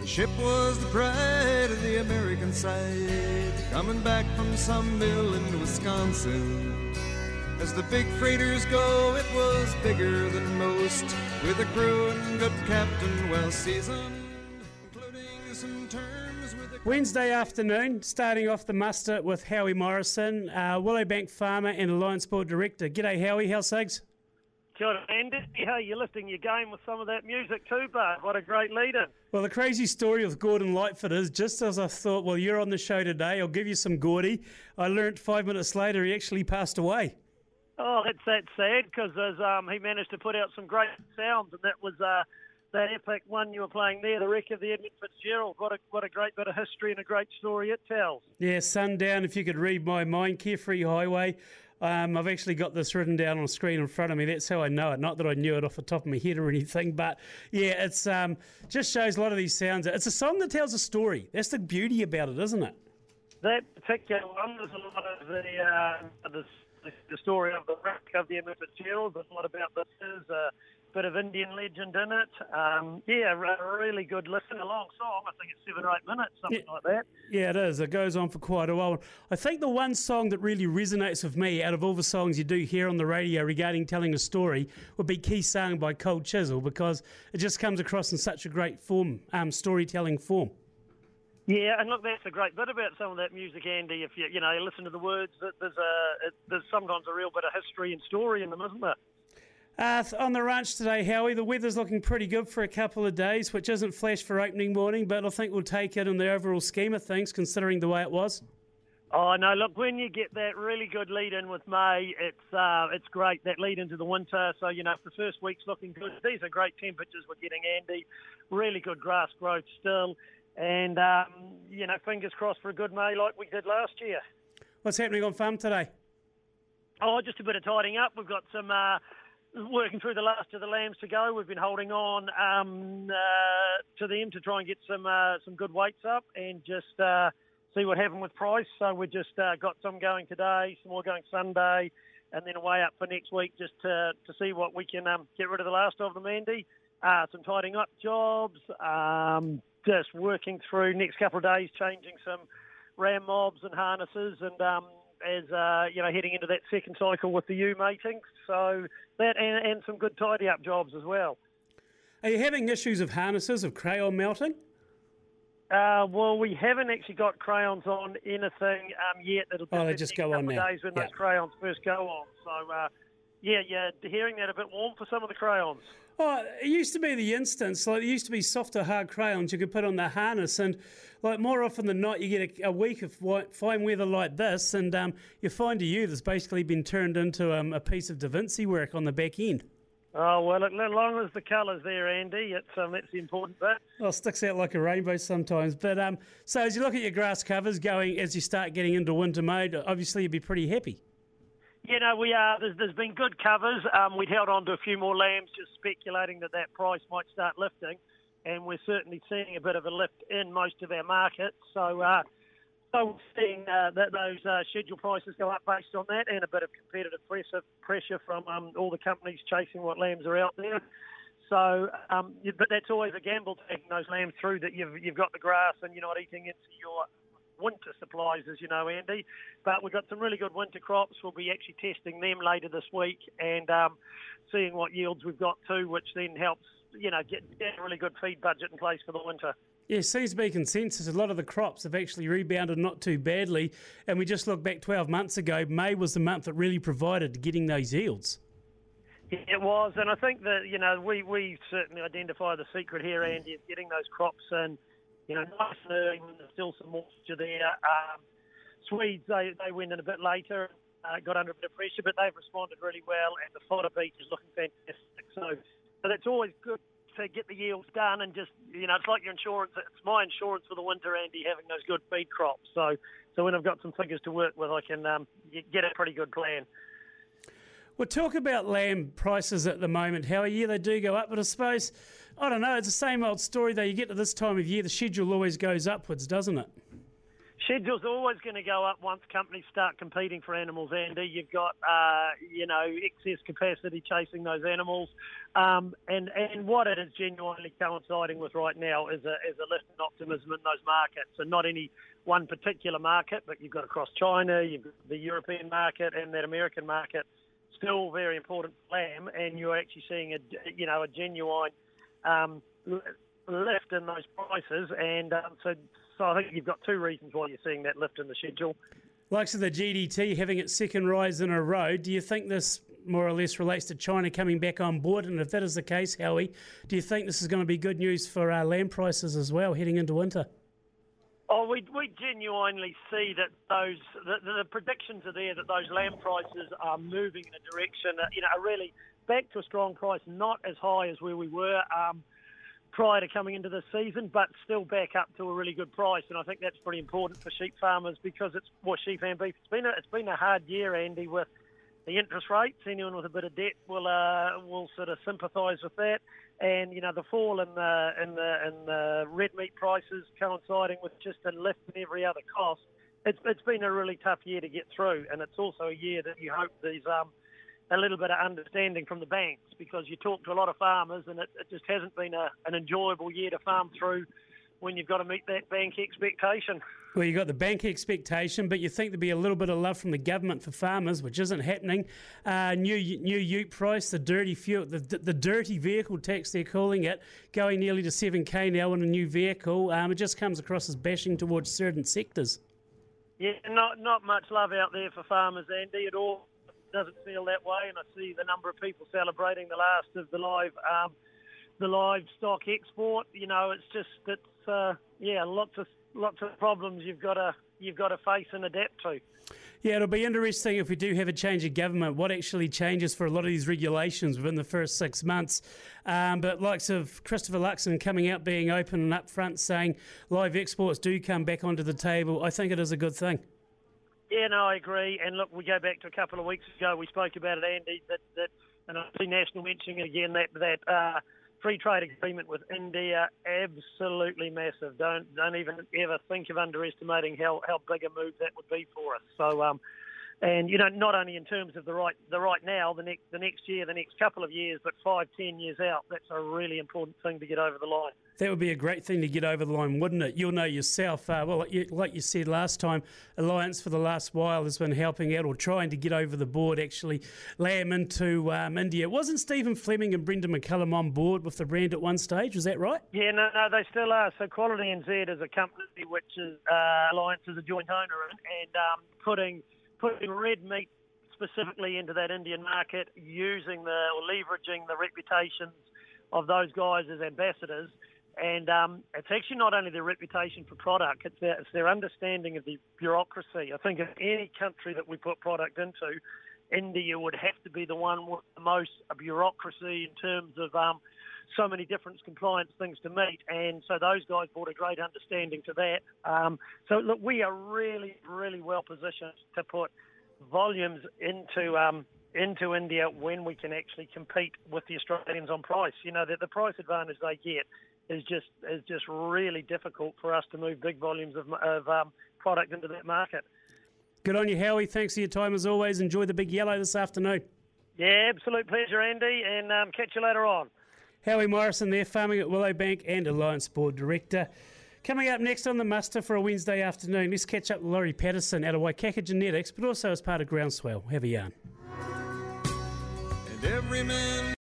The ship was the pride of the American side, coming back from some mill in Wisconsin. As the big freighters go, it was bigger than most, with a crew and good captain well seasoned, including some terms with a... Wednesday afternoon, starting off the muster with Howie Morrison, Willow Bank farmer and Alliance board director. G'day Howie, how's things? And hey, you're lifting your game with some of that music too, Bart. What a great leader. Well, the crazy story with Gordon Lightfoot is, just as I thought, well, you're on the show today, I'll give you some Gordy, I learnt 5 minutes later he actually passed away. Oh, that's sad, because he managed to put out some great sounds, and that was that epic one you were playing there, the wreck of the Edmund Fitzgerald. What a great bit of history and a great story it tells. Yeah, sundown, if you could read my mind, Carefree Highway. I've actually got this written down on the screen in front of me. That's how I know it. Not that I knew it off the top of my head or anything, but yeah, it's just shows a lot of these sounds. It's a song that tells a story. That's the beauty about it, isn't it? That particular one, there's a lot of the story of the wreck of the Edmund Fitzgerald. There's a lot about this. There's a bit of Indian legend in it. Yeah, a really good listen. A long song. I think it's 7 or 8 minutes, something like that. Yeah, it is. It goes on for quite a while. I think the one song that really resonates with me out of all the songs you do hear on the radio regarding telling a story would be Key Sung by Cold Chisel, because it just comes across in such a great form, storytelling form. Yeah, and look, that's a great bit about some of that music, Andy. If you you listen to the words, there's sometimes a real bit of history and story in them, isn't there? On the ranch today, Howie, the weather's looking pretty good for a couple of days, which isn't flash for opening morning, but I think we'll take it in the overall scheme of things, considering the way it was. Oh, no, look, when you get that really good lead-in with May, it's great, that lead into the winter. So, if the first week's looking good, these are great temperatures we're getting, Andy. Really good grass growth still. And, fingers crossed for a good May like we did last year. What's happening on farm today? Oh, just a bit of tidying up. We've got some... working through the last of the lambs to go. We've been holding on to them to try and get some good weights up and just see what happened with price. So we've just got some going today, some more going Sunday, and then away up for next week just to see what we can get rid of the last of them, Andy. Some tidying up jobs, just working through next couple of days, changing some ram mobs and harnesses and... As heading into that second cycle with the ewe mating. So that and some good tidy-up jobs as well. Are you having issues of harnesses, of crayon melting? Well, we haven't actually got crayons on anything yet. They just go on now. Days when those crayons first go on. So, you're hearing that a bit warm for some of the crayons. Oh, it used to be the instance, like there used to be soft or hard crayons you could put on the harness, and like more often than not you get a week of fine weather like this, and you find a ewe that's basically been turned into a piece of Da Vinci work on the back end. Oh, well, as long as the colour's there, Andy, that's the important bit. Well, it sticks out like a rainbow sometimes. But so as you look at your grass covers going, as you start getting into winter mode, obviously you'd be pretty happy. We are. There's been good covers. We'd held on to a few more lambs, just speculating that price might start lifting, and we're certainly seeing a bit of a lift in most of our markets. So we're seeing that those schedule prices go up based on that, and a bit of competitive pressure from all the companies chasing what lambs are out there. So, but that's always a gamble, taking those lambs through that you've got the grass and you're not eating into your winter supplies, as you know, Andy. But we've got some really good winter crops. We'll be actually testing them later this week and seeing what yields we've got too, which then helps, get a really good feed budget in place for the winter. Yeah, seems to be consensus. A lot of the crops have actually rebounded not too badly, and we just look back 12 months ago, May was the month that really provided to getting those yields. It was, and I think that, we certainly identify the secret here, Andy, of getting those crops in. Nice and early when there's still some moisture there. Swedes, they went in a bit later, got under a bit of pressure, but they've responded really well, and the fodder beet is looking fantastic. So that's always good to get the yields done, and just, it's like your insurance. It's my insurance for the winter, Andy, having those good feed crops. So when I've got some figures to work with, I can get a pretty good plan. We'll talk about lamb prices at the moment, Howie. Yeah, they do go up, but I suppose, I don't know, it's the same old story though. You get to this time of year, the schedule always goes upwards, doesn't it? schedule's always going to go up once companies start competing for animals, Andy. You've got, excess capacity chasing those animals. And what it is genuinely coinciding with right now is a lift in optimism in those markets. And not any one particular market, but you've got across China, you've got the European market and that American market, still very important for lamb. And you're actually seeing a genuine lift in those prices. And so I think you've got two reasons why you're seeing that lift in the schedule. Likes of the GDT having its second rise in a row, do you think this more or less relates to China coming back on board? And if that is the case, Howie, do you think this is going to be good news for our lamb prices as well heading into winter? Oh, we genuinely see that the predictions are there that those lamb prices are moving in a direction, really back to a strong price, not as high as where we were prior to coming into the season, but still back up to a really good price. And I think that's pretty important for sheep farmers because sheep and beef. It's been a hard year, Andy, with the interest rates. Anyone with a bit of debt will sort of sympathise with that. And the fall in the red meat prices coinciding with just a lift in every other cost. It's been a really tough year to get through, and it's also a year that you hope there's a little bit of understanding from the banks, because you talk to a lot of farmers and it just hasn't been an enjoyable year to farm through when you've got to meet that bank expectation. Well, you've got the bank expectation, but you think there'd be a little bit of love from the government for farmers, which isn't happening. New ute price, the dirty fuel, the dirty vehicle tax they're calling it, going nearly to 7k now on a new vehicle. It just comes across as bashing towards certain sectors. Yeah, not much love out there for farmers, Andy, at all. It doesn't feel that way, and I see the number of people celebrating the last of the livestock export. Lots of problems you've got to face and adapt to. Yeah, it'll be interesting if we do have a change of government, what actually changes for a lot of these regulations within the first 6 months. But likes of Christopher Luxon coming out, being open and upfront, saying live exports do come back onto the table, I think it is a good thing. Yeah, no, I agree. And look, we go back to a couple of weeks ago, we spoke about it, Andy, that and I see National mentioning it again, that free trade agreement with India, absolutely massive. Don't even ever think of underestimating how big a move that would be for us. So, not only in terms of the right now, the next year, the next couple of years, but 5-10 years out, that's a really important thing to get over the line. That would be a great thing to get over the line, wouldn't it? You'll know yourself. Like you said last time, Alliance for the last while has been helping out or trying to get over the board, actually, lamb into India. Wasn't Stephen Fleming and Brendan McCullum on board with the brand at one stage? Was that right? Yeah, no, they still are. So Quality NZ is a company which is, Alliance is a joint owner in, and putting red meat specifically into that Indian market, leveraging the reputations of those guys as ambassadors. And it's actually not only their reputation for product, it's their understanding of the bureaucracy. I think in any country that we put product into, India would have to be the one with the most bureaucracy in terms of so many different compliance things to meet. And so those guys brought a great understanding to that. So, look, we are really, really well positioned to put volumes into India when we can actually compete with the Australians on price. The price advantage they get is just really difficult for us to move big volumes of product into that market. Good on you, Howie. Thanks for your time as always. Enjoy the big yellow this afternoon. Yeah, absolute pleasure, Andy, and catch you later on. Howie Morrison there, farming at Willow Bank and Alliance Board Director. Coming up next on The Muster for a Wednesday afternoon, let's catch up with Laurie Patterson out of Waikaka Genetics, but also as part of Groundswell. Have a yarn. And every man